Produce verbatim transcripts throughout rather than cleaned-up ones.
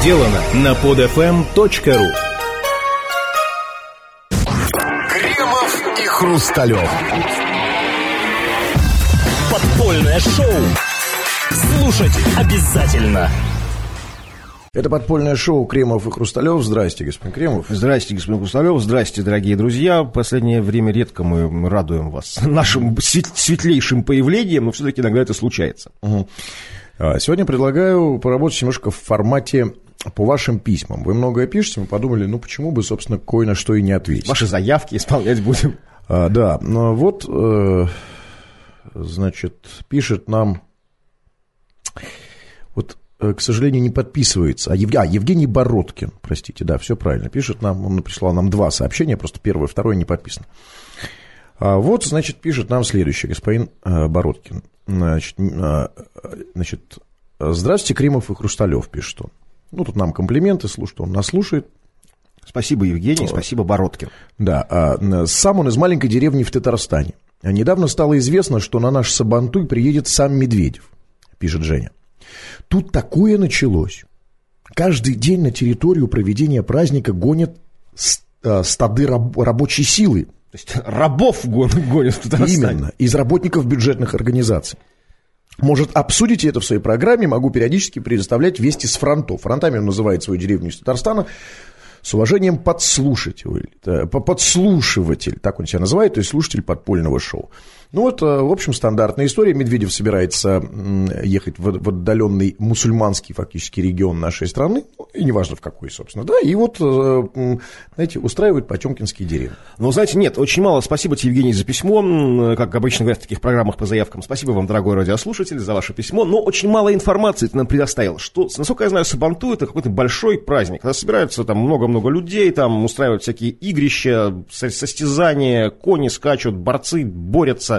Сделано на под эф эм точка ру. Кремов и Хрусталев. Подпольное шоу. Слушать обязательно. Это подпольное шоу Кремов и Хрусталев. Здрасте, господин Кремов. Здрасте, господин Хрусталев. Здрасте, дорогие друзья. В последнее время редко мы радуем вас нашим светлейшим появлением, но все-таки иногда это случается. Угу. Сегодня предлагаю поработать немножко в формате по вашим письмам. Вы многое пишете, мы подумали, ну почему бы, собственно, кое на что и не ответить. Ваши заявки исполнять будем. А, да, ну, вот, э, значит, пишет нам... Вот... к сожалению, не подписывается. А, Ев... а, Евгений Бородкин, простите, да, все правильно пишет нам. Он прислал нам два сообщения, просто первое, второе не подписано. А вот, значит, пишет нам следующее, господин Бородкин. Значит, значит, здравствуйте, Кремов и Хрусталев, пишет он. Ну, тут нам комплименты, что он нас слушает. Спасибо, Евгений, спасибо, Бородкин. Да, а сам он из маленькой деревни в Татарстане. Недавно стало известно, что на наш Сабантуй приедет сам Медведев, пишет Женя. Тут такое началось. Каждый день на территорию проведения праздника гонят стады раб- рабочей силы. То есть рабов гонят в Татарстане. Именно, из работников бюджетных организаций. Может, обсудите это в своей программе, могу периодически предоставлять вести с фронтов. Фронтами он называет свою деревню из Татарстана. С уважением, подслушатель, подслушиватель, так он себя называет, то есть слушатель подпольного шоу. Ну вот, в общем, стандартная история. Медведев собирается ехать в отдаленный мусульманский фактически регион нашей страны, и неважно в какой, собственно, да, и вот, знаете, устраивают Потёмкинские деревни. Ну, знаете, нет, очень мало. Спасибо тебе, Евгений, за письмо, как обычно говорят в таких программах по заявкам. Спасибо вам, дорогой радиослушатель, за ваше письмо, но очень мало информации ты нам предоставил. Что, насколько я знаю, Сабантуй – это какой-то большой праздник, когда собираются там много-много людей, там устраивают всякие игрища, состязания, кони скачут, борцы борются.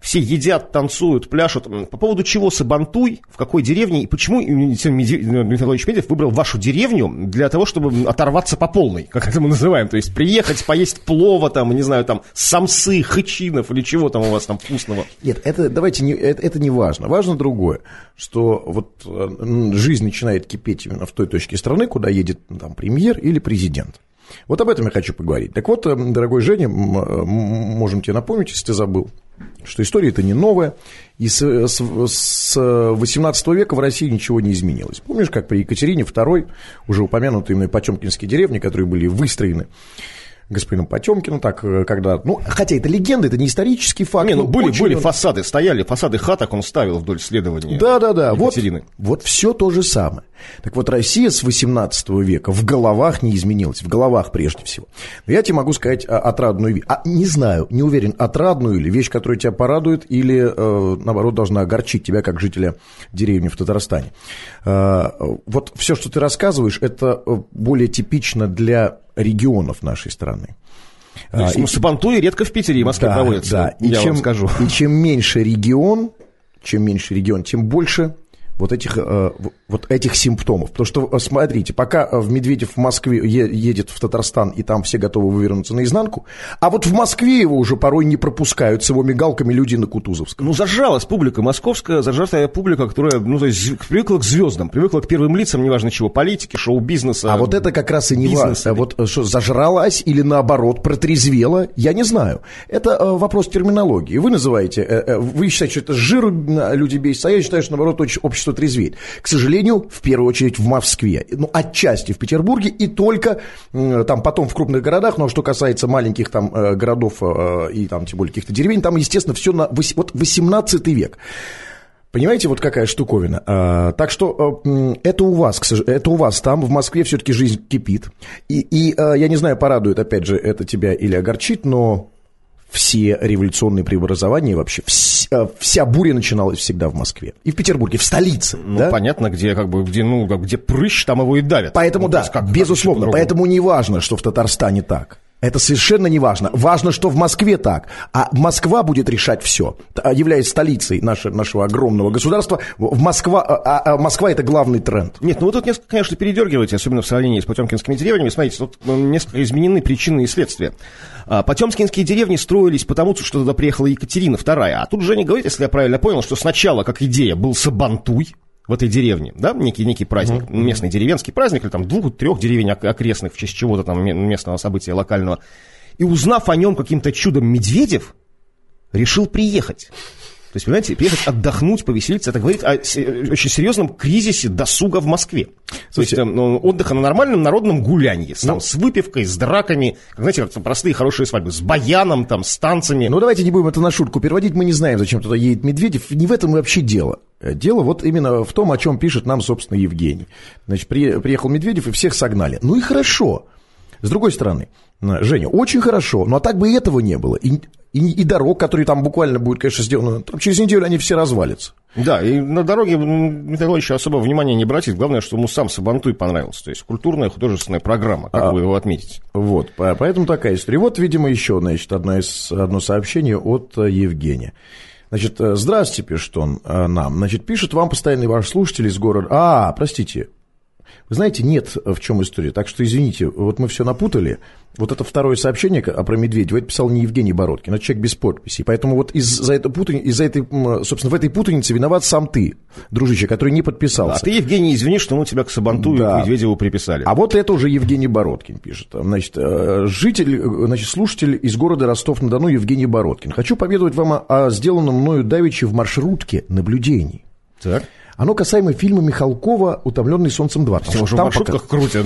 Все едят, танцуют, пляшут. По поводу чего Сабантуй, в какой деревне и почему Медведев выбрал вашу деревню для того, чтобы оторваться по полной, как это мы называем, то есть приехать, поесть плова, там, не знаю, там, самсы, хычинов или чего там у вас там вкусного. Нет, это, давайте, не, это, это не важно. Важно другое, что вот жизнь начинает кипеть именно в той точке страны, куда едет там премьер или президент. Вот об этом я хочу поговорить. Так вот, дорогой Женя, можем тебе напомнить, если ты забыл, что история-то не новая, и с восемнадцатого века в России ничего не изменилось. Помнишь, как при Екатерине Второй, уже упомянутые мной Потёмкинские деревни, которые были выстроены господином Потёмкину, так, когда... Ну, хотя это легенда, это не исторический факт. Не, ну, были, были он... фасады, стояли, фасады хаток он ставил вдоль следования. Да-да-да, вот, вот все то же самое. Так вот, Россия с восемнадцатого века в головах не изменилась, в головах прежде всего. Но я тебе могу сказать отрадную вещь. А, не знаю, не уверен, отрадную или вещь, которая тебя порадует, или, э, наоборот, должна огорчить тебя, как жителя деревни в Татарстане. Э, вот все, что ты рассказываешь, это более типично для регионов нашей страны. То есть, а, ну, Сабантуй редко в Питере и Москве да, проводятся, да. И я чем, вам скажу. И чем меньше регион, чем меньше регион, тем больше... Вот этих, вот этих симптомов. Потому что, смотрите, пока Медведев в Москве едет в Татарстан, и там все готовы вывернуться наизнанку, а вот в Москве его уже порой не пропускают с его мигалками люди на Кутузовском. Ну, зажалась публика московская, зажатая публика, которая, ну, то есть, привыкла к звездам, привыкла к первым лицам, неважно чего, политики, шоу-бизнеса. А вот это как раз и не важно. Вот что, зажралась или, наоборот, протрезвела, я не знаю. Это вопрос терминологии. Вы называете, вы считаете, что это с жиру люди бесятся, а я считаю, что, наоборот, общество трезвеет. К сожалению, в первую очередь в Москве, ну, отчасти в Петербурге и только там потом в крупных городах, но что касается маленьких там городов и там тем более каких-то деревень, там, естественно, все на вот восемнадцатый век. Понимаете, вот какая штуковина. Так что это у вас, это у вас там, в Москве все-таки жизнь кипит. И, и я не знаю, порадует, опять же, это тебя или огорчит, но все революционные преобразования, вообще вся, вся буря начиналась всегда в Москве. И в Петербурге, в столице. Ну, да? Понятно, где, как бы, где, ну, где прыщ, там его и давят. Поэтому, ну, да, как, безусловно, как поэтому не важно, что в Татарстане так. Это совершенно не важно. Важно, что в Москве так. А Москва будет решать все. Являясь столицей нашего, нашего огромного государства, Москва, а, а Москва – это главный тренд. Нет, ну вы тут, несколько, конечно, передергиваете, особенно в сравнении с Потёмкинскими деревнями. Смотрите, тут несколько изменены причины и следствия. Потёмкинские деревни строились потому, что туда приехала Екатерина Вторая. А тут Женя говорит, если я правильно понял, что сначала, как идея, был Сабантуй. в этой деревне, да, некий, некий праздник, mm-hmm. местный деревенский праздник, или там двух-трех деревень окрестных в честь чего-то там местного события локального. И узнав о нем каким-то чудом, Медведев решил приехать. То есть, понимаете, приехать отдохнуть, повеселиться, это говорит о очень серьезном кризисе досуга в Москве. Слушайте, то есть, отдыха на нормальном народном гулянье, с, ну, там, с выпивкой, с драками, как, знаете, простые хорошие свадьбы, с баяном, там, с танцами. Ну, давайте не будем это на шутку переводить, мы не знаем, зачем туда едет Медведев, не в этом вообще дело. Дело вот именно в том, о чем пишет нам, собственно, Евгений. Значит, при, приехал Медведев, и всех согнали. Ну и хорошо. С другой стороны, Женя, очень хорошо, но а так бы и этого не было. И, и, и дорог, которые там буквально будет, конечно, сделаны, там через неделю они все развалятся. Да, и на дороге Михаил еще особо внимания не обратить. Главное, что ему сам Сабантуй понравился. То есть культурная, художественная программа, как а, вы его отметите. Вот, поэтому такая история. Вот, видимо, еще, значит, одно, из, одно сообщение от Евгения. Значит, здравствуйте, пишет он нам. Значит, пишет вам постоянный ваш слушатель из города... А, простите. Вы знаете, нет в чем история, так что извините, вот мы все напутали. Вот это второе сообщение про Медведева, это писал не Евгений Бородкин, а человек без подписи. Поэтому вот из-за этой путаницы, из-за этой, собственно, в этой путанице виноват сам ты, дружище, который не подписался. А ты, Евгений, извини, что мы тебя к Сабантую да. и к Медведеву приписали. А вот это уже Евгений Бородкин пишет. Значит, житель, значит, слушатель из города Ростов-на-Дону Евгений Бородкин. Хочу поведать вам о сделанном мною давеча в маршрутке наблюдении. Так. Оно касаемо фильма Михалкова «Утомленные солнцем два». Все, уже в маршрутках пока... крутят.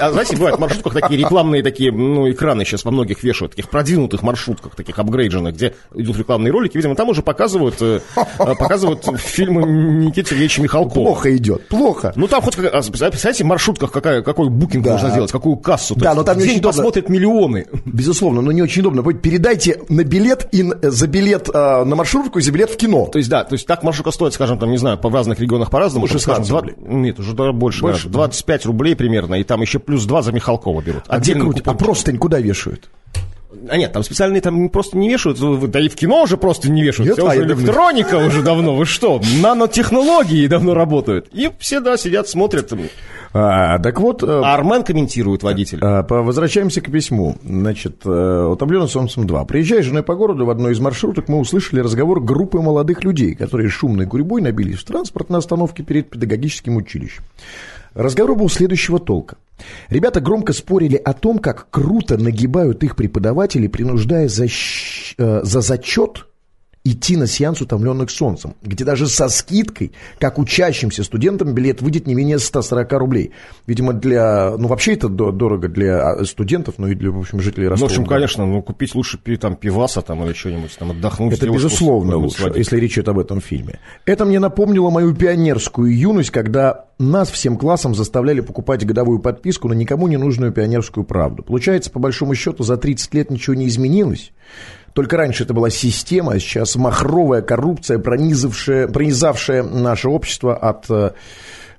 А знаете, бывают в маршрутках такие рекламные такие, ну, экраны сейчас во многих вешают, таких продвинутых маршрутках, таких апгрейдженных, где идут рекламные ролики. Видимо, там уже показывают, показывают фильмы Никиты Сергеевича Михалкова. Плохо идет, плохо. Ну, там хоть, представляете, в маршрутках какая, какой букинг да. можно сделать, какую кассу. Да, но там день посмотрят миллионы. Безусловно, но не очень удобно. Передайте на билет, и за билет на маршрутку и за билет в кино. То есть, да, то есть так маршрутка стоит, скажем, там, не знаю, по разных регионах по-разному. Уже скажем, двадцать... Нет, уже больше. больше двадцать пять рублей примерно, и там еще плюс два за Михалкова берут. А, а простынь куда вешают? А нет, там специальные там просто не вешают. Да и в кино уже просто не вешают. Нет, все, а уже электроника думаю... уже давно. Вы что? Нанотехнологии давно работают. И все, да, сидят, смотрят. А, так вот... А Армен комментирует, водитель. Возвращаемся к письму. Значит, «Утомленный солнцем два». Приезжая с женой по городу в одной из маршруток, мы услышали разговор группы молодых людей, которые шумной гурьбой набились в транспорт на остановке перед педагогическим училищем. Разговор был следующего толка. Ребята громко спорили о том, как круто нагибают их преподаватели, принуждая за, щ... за зачет идти на сеанс «Утомленных солнцем», где даже со скидкой, как учащимся студентам, билет выйдет не менее сто сорок рублей. Видимо, для... Ну, вообще это дорого для студентов, ну, и для, в общем, жителей Ростова. Ну, в общем, конечно, ну, купить лучше там пиваса там, или что-нибудь, там, отдохнуть. Это, безусловно, лучше, сводить. Если речь идет об этом фильме. Это мне напомнило мою пионерскую юность, когда... Нас всем классом заставляли покупать годовую подписку на никому не нужную «Пионерскую правду». Получается, по большому счету, за тридцать лет ничего не изменилось. Только раньше это была система, а сейчас махровая коррупция, пронизавшая, пронизавшая наше общество от э,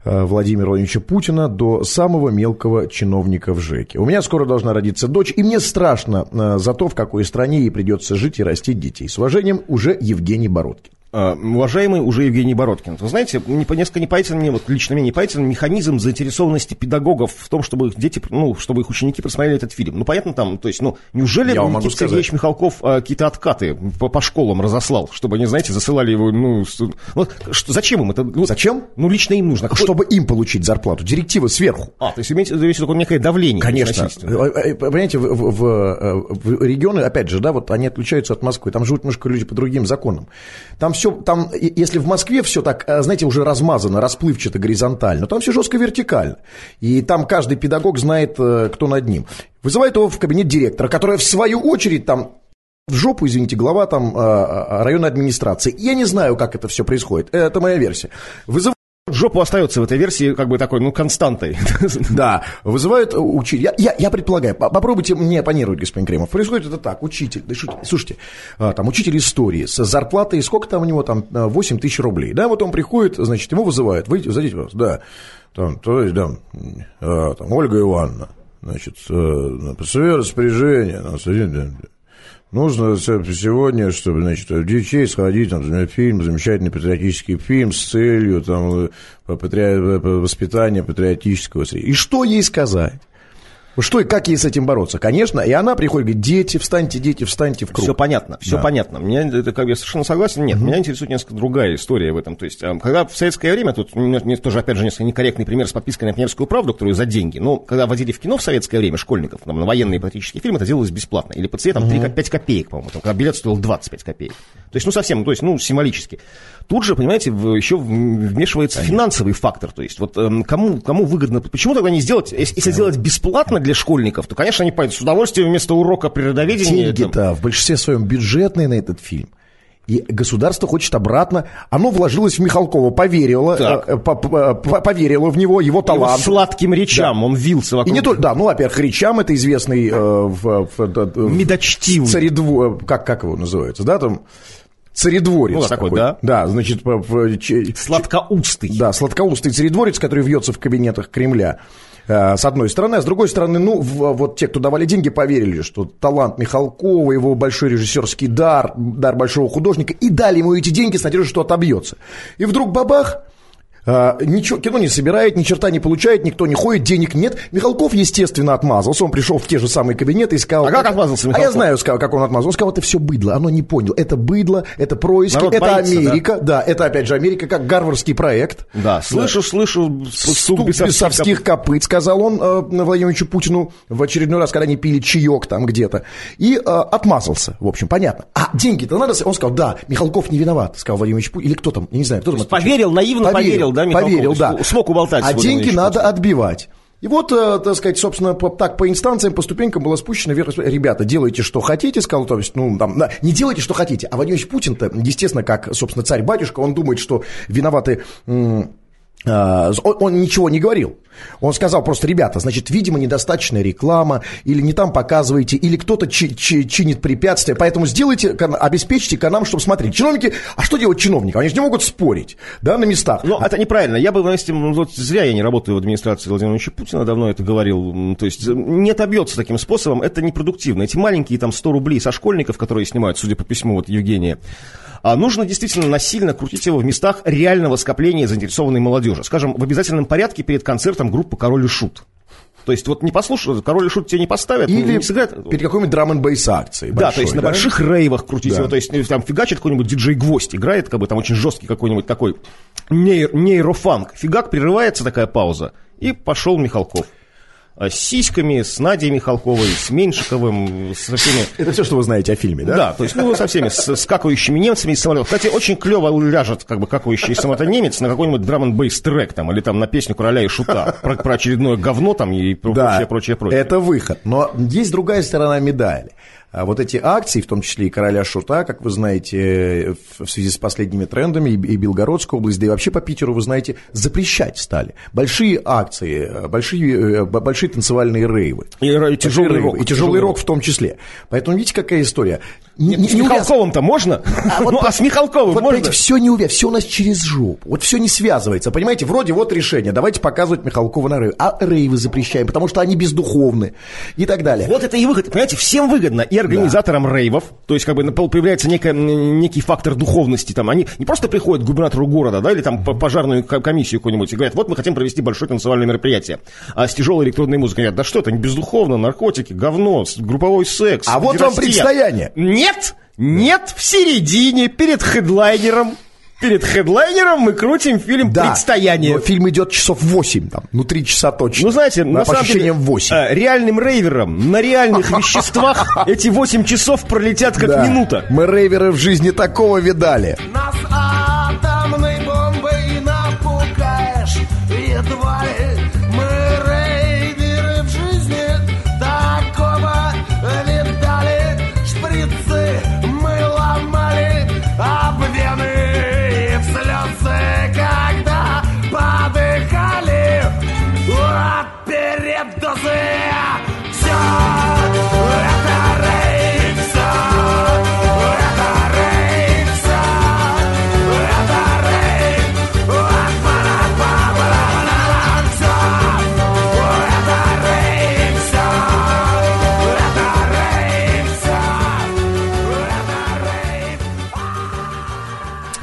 Владимира Владимировича Путина до самого мелкого чиновника в ЖЭКе. У меня скоро должна родиться дочь, и мне страшно э, за то, в какой стране ей придется жить и растить детей. С уважением, уже Евгений Бородкин. Уважаемый уже Евгений Бородкин, вы знаете, несколько непонятен мне, вот лично мне непонятен механизм заинтересованности педагогов в том, чтобы их дети, ну, чтобы их ученики просмотрели этот фильм. Ну, понятно, там, то есть, ну, неужели Никита Сергеевич Михалков а, какие-то откаты по, по школам разослал, чтобы они, знаете, засылали его, ну, вот, что, зачем им это? Ну, зачем? Ну, лично им нужно. Какой... Чтобы им получить зарплату, директивы сверху. А, то есть, имеете в виду некое давление? Конечно. Понимаете, в, в, в регионы, опять же, да, вот они отличаются от Москвы, там живут немножко люди по другим законам. Там все, там, если в Москве все так, знаете, уже размазано, расплывчато, горизонтально, там все жестко вертикально. И там каждый педагог знает, кто над ним. Вызывает его в кабинет директора, который в свою очередь там в жопу, извините, глава там районной администрации. Я не знаю, как это все происходит. Это моя версия. Вызывает... Жопу остается в этой версии как бы такой, ну, константой. Да, вызывают учитель. Я, я, я предполагаю, попробуйте мне оппонировать, господин Кремов. Происходит это так, учитель, да, слушайте, там, учитель истории с зарплатой, сколько там у него, там, восемь тысяч рублей. Да, вот он приходит, значит, его вызывают, вы зайдите, пожалуйста, да, то есть, да, там, Ольга Ивановна, значит, по своему распоряжению, нужно сегодня, чтобы, значит, детей сходить, там, например, фильм, замечательный патриотический фильм с целью, там, патри... воспитания патриотического средства. И что ей сказать? Что и как ей с этим бороться? Конечно, и она приходит, говорит, дети, встаньте, дети, встаньте в круг. Все понятно, все да. понятно. Меня, это, как я совершенно согласен. Нет, mm-hmm. меня интересует несколько другая история в этом. То есть, когда в советское время, тут тоже, опять же, несколько некорректный пример с подпиской на «Пионерскую правду», которую за деньги, но когда водили в кино в советское время школьников, там, на военные патриотические фильмы, это делалось бесплатно. Или по цене, там, mm-hmm. пять копеек, по-моему, там, когда билет стоил двадцать пять копеек. То есть, ну, совсем, то есть, ну, символически. Тут же, понимаете, еще вмешивается Конечно. Финансовый фактор. То есть, вот кому, кому выгодно, почему тогда не сделать, если сделать бесплатно для школьников, то, конечно, они пойдут с удовольствием вместо урока природоведения. Деньги-то в большинстве своем бюджетные на этот фильм. И государство хочет обратно. Оно вложилось в Михалкова, поверило, э, по, по, поверило в него, его талант. Его сладким речам, да. он вился вокруг. И не только, да, ну, во-первых, речам, это известный... Э, в, в, в, Медочтивый. Царедвор... Как, как его называется, да, там... Царедворец ну, такой, такой, да? Да, значит... Сладкоустый. Да, сладкоустый царедворец, который вьется в кабинетах Кремля. С одной стороны, а с другой стороны, ну, вот те, кто давали деньги, поверили, что талант Михалкова, его большой режиссерский дар, дар большого художника, и дали ему эти деньги с надеждой, что отобьется. И вдруг бабах, ничего, кино не собирает, ни черта не получает, никто не ходит, денег нет. Михалков, естественно, отмазался, он пришел в те же самые кабинеты и сказал... А как отмазался Михалков? А я знаю, как он отмазался. Он сказал, это все быдло, оно не понял. Это быдло, это происки, народ это боится, Америка. Да? Да, это, опять же, Америка, как гарвардский проект. Да, слышу, да. слышу... Стук бесовских копыт, сказал он э, Владимировичу Путину в очередной раз, когда они пили чаек там где-то. И э, отмазался, в общем, понятно. А деньги-то надо... Он сказал, да, Михалков не виноват, сказал Владимирович Путин. Или кто там, я не знаю, кто там... Поверил, наивно поверил. Да, поверил, да. Смог уболтать. А деньги надо путь. Отбивать. И вот, так сказать, собственно, так по инстанциям, по ступенькам было спущено вверх. Ребята, делайте, что хотите, сказал, то есть, ну, там, не делайте, что хотите. А Владимирович Путин-то, естественно, как, собственно, царь-батюшка, он думает, что виноваты... М- Он ничего не говорил. Он сказал просто, ребята, значит, видимо, недостаточная реклама, или не там показываете, или кто-то чи- чи- чинит препятствия, поэтому сделайте, обеспечьте канам, чтобы смотреть. Чиновники, а что делать чиновникам? Они же не могут спорить, да, на местах. Но это неправильно. Я бы, знаете, вот зря я не работаю в администрации Владимира Владимировича Путина, давно это говорил. То есть не отобьется таким способом, это непродуктивно. Эти маленькие там сто рублей со школьников, которые снимают, судя по письму вот Евгения, а нужно действительно насильно крутить его в местах реального скопления заинтересованной молодежи. Скажем, в обязательном порядке перед концертом группы «Король и Шут». То есть вот не послушают, «Король и Шут» тебе не поставят. Или не сыграют. Перед какой-нибудь драм-н-бейс акцией. Да, то есть да? на больших рейвах крутить да. его. То есть там фигачит какой-нибудь диджей-гвоздь, играет как бы там очень жесткий какой-нибудь такой нейр- нейрофанк. Фигак, прерывается такая пауза, и пошел Михалков. С сиськами, с Надей Михалковой, с Меньшиковым, со всеми... Это все, что вы знаете о фильме, да? Да, то есть, ну, со всеми, с, с какающими немцами из самолета. Кстати, очень клево ляжет, как бы, какающий из самолета немец на какой-нибудь драм-н-бейс-трек, там, или там на песню «Короля и Шута», про, про очередное говно, там, и прочее, да, прочее, прочее. Это выход, но есть другая сторона медали. Вот эти акции, в том числе и «Короля Шута», как вы знаете, в связи с последними трендами, и Белгородская область, да и вообще по Питеру, вы знаете, запрещать стали. Большие акции, большие, большие танцевальные рейвы. И, и тяжелый рейвы, рок. И тяжелый рок в том числе. Поэтому видите, какая история. Не, не, с не Михалковым-то увяз... можно? А, вот, ну, а с Михалковым вот, можно? Все не увяз... все у нас через жопу. Вот все не связывается. Понимаете, вроде вот решение. Давайте показывать Михалкова на рейвы. А рейвы запрещаем, потому что они бездуховны и так далее. Вот это и выгодно. Понимаете, всем выгодно. И организаторам да. рейвов, то есть как бы появляется некая, некий фактор духовности. Там они не просто приходят к губернатору города, да, или там пожарную комиссию какую-нибудь и говорят, вот мы хотим провести большое танцевальное мероприятие. А с тяжелой электронной музыкой говорят, да что это, бездуховно, наркотики, говно, групповой секс. А вот вам предстояние. Нет, нет, в середине, перед хедлайнером. Перед хедлайнером мы крутим фильм да, «Предстояние». Но фильм идет часов восемь, там, ну три часа точно. Ну, знаете, на, на самом деле, восемь. Реальным рейверам на реальных веществах эти восемь часов пролетят как да. минута. Мы рейверы в жизни такого видали. Нас атомной бомбой напугаешь, едва ли. Мы рейверы в жизни такого видали. Шприцы мы ломали, об вены.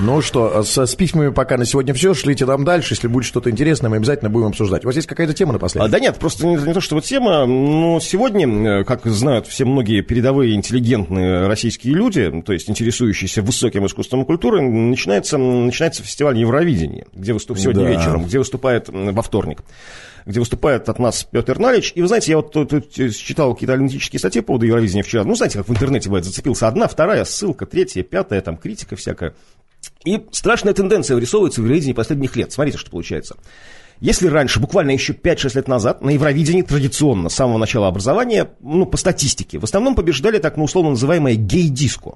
Ну что, с, с письмами пока на сегодня все. Шлите нам дальше. Если будет что-то интересное, мы обязательно будем обсуждать. У вас есть какая-то тема напоследок? А, да нет, просто не, не то, что вот тема. Но сегодня, как знают все многие передовые интеллигентные российские люди, то есть интересующиеся высоким искусством и культурой, начинается, начинается фестиваль Евровидения, где выступ... сегодня да. вечером, где выступает во вторник. где выступает от нас Петр Налич. И вы знаете, я вот тут читал какие-то аналитические статьи по поводу Евровидения вчера. Ну, знаете, как в интернете бывает, зацепился одна, вторая, ссылка, третья, пятая, там критика всякая. И страшная тенденция вырисовывается в Евровидении последних лет. Смотрите, что получается. Если раньше, буквально еще пять-шесть лет назад, на Евровидении традиционно, с самого начала образования, ну, по статистике, в основном побеждали так, ну, условно называемое гей-диско.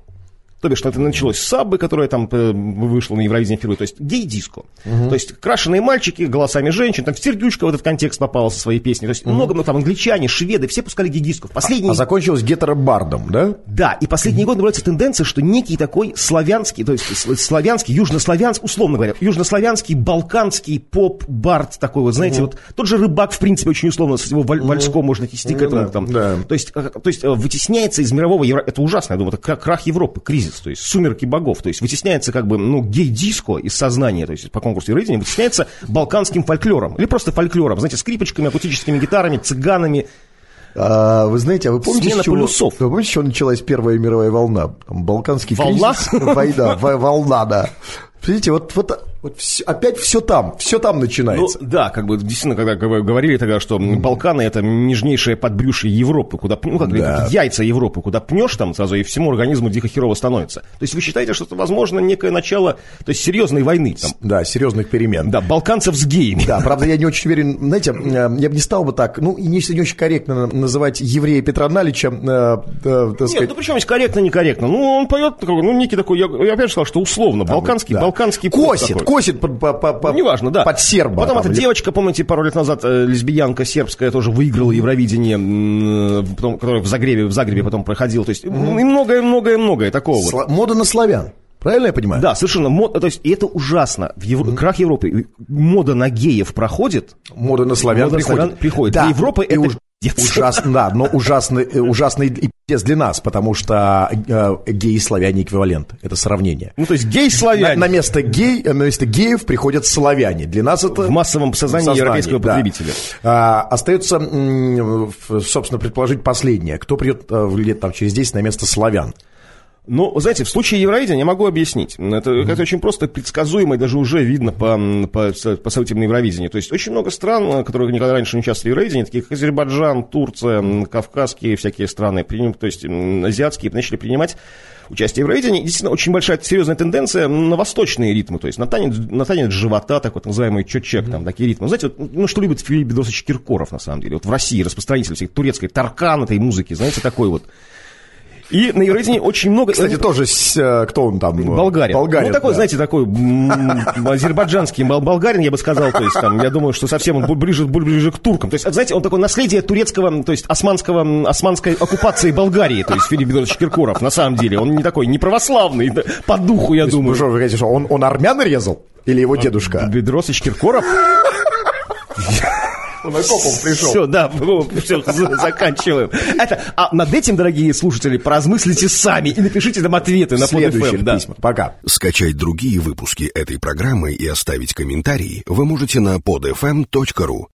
То бишь, это началось с Аббы, которая там вышла на Евровидении впервые, то есть гей-диско. Uh-huh. То есть крашеные мальчики голосами женщин, там Сердючка в этот контекст попала со своей песней. То есть uh-huh. много, ну, там англичане, шведы, все пускали гей-диско. Последний... А, а закончилось гетеробардом, да? Да, и последний год набирается тенденция, что некий такой славянский, то есть славянский, южнославянский, условно говоря, южнославянский, балканский поп-бард такой вот, знаете, uh-huh. вот тот же Рыбак, в принципе, очень условно, с его валь- uh-huh. вальском можно отнести uh-huh. к этому. Там. Uh-huh. То есть, то есть вытесняется из мирового... Евро... Это ужасно, я думаю, это крах Европы, кризис. То есть сумерки богов, то есть вытесняется как бы, ну, гей-диско из сознания, то есть по конкурсу Евровидения вытесняется балканским фольклором, или просто фольклором, знаете, скрипочками, акустическими гитарами, цыганами. А, вы знаете, а вы помните, с чего, вы помните, с чего началась Первая мировая волна? Там, балканский волна? кризис, война, волна, да. Видите, вот, вот, вот все, опять все там, все там начинается. Ну, да, как бы действительно, когда говорили тогда, что Балканы — это нежнейшее подбрюшье Европы, куда, ну, как да. яйца Европы, куда пнешь там сразу, и всему организму дико херово становится. То есть вы считаете, что это, возможно, некое начало, то есть серьезной войны там. Да, серьезных перемен. Да, балканцев с геями. Да, правда, я не очень уверен, знаете, я бы не стал бы так, ну, не, не очень корректно называть еврея Петра Налича, э, э, так сказать. Нет, ну, причем есть корректно, некорректно. Ну, он поет, ну, некий такой, я, я опять сказал, что условно, а балканский, да. Балканский косит, косит по, по, по, по, неважно, да. под серба. Потом эта девочка, помните, пару лет назад лесбиянка сербская тоже выиграла Евровидение, потом, которая в Загребе, в Загребе потом проходила. То есть mm-hmm. и многое-многое-многое такого. Сла- вот. Мода на славян. Правильно я понимаю? Да, совершенно. Мод, то есть, и это ужасно. В Евро... mm-hmm. крах Европы. Мода на геев проходит. Мода на славян, мода приходит. На славян приходит. Да. Для Европы и это... Уж... Ужасно, да, но ужасный, ужасный и пиздец для нас, потому что э, гей-славяне эквивалент, это сравнение. Ну, то есть гей-славяне. На, на, место гей, на место геев приходят славяне. Для нас это... В массовом сознании, сознании европейского да. потребителя. А, остается, собственно, предположить последнее. Кто придет лет там, через десять на место славян? Ну, знаете, в случае Евровидения я могу объяснить. Это, mm-hmm. это очень просто предсказуемо, и даже уже видно по, по, по событиям на Евровидении. То есть очень много стран, которые никогда раньше не участвовали в Евровидении, такие как Азербайджан, Турция, кавказские всякие страны, приним, то есть азиатские, начали принимать участие в Евровидении. Действительно, очень большая серьезная тенденция на восточные ритмы, то есть на танец, на танец живота, так вот называемый чечек, mm-hmm. там такие ритмы. Знаете, вот, ну, что любит Филипп Бедросович Киркоров, на самом деле. Вот в России распространитель всякой турецкой Таркан этой музыки, знаете, такой вот. И на Евровидении очень много... Кстати, тоже, с, кто он там? Болгарин. Болгарин ну, такой, да. знаете, такой азербайджанский болгарин, я бы сказал. То есть, там, я думаю, что совсем он ближе, ближе к туркам. То есть, знаете, он такое наследие турецкого, то есть, османского, османской оккупации Болгарии. То есть, Филипп Бедросович Киркоров, на самом деле. Он не такой, не православный, по духу, я думаю. Вы говорите, что он армян резал? Или его дедушка? Бедросович Киркоров? Пришел. Все, да, все, заканчиваем. Это, а над этим, дорогие слушатели, поразмыслите сами и напишите нам ответы на Следующие да. письма. Пока. Скачать другие выпуски этой программы и оставить комментарии вы можете на подфм точка ру.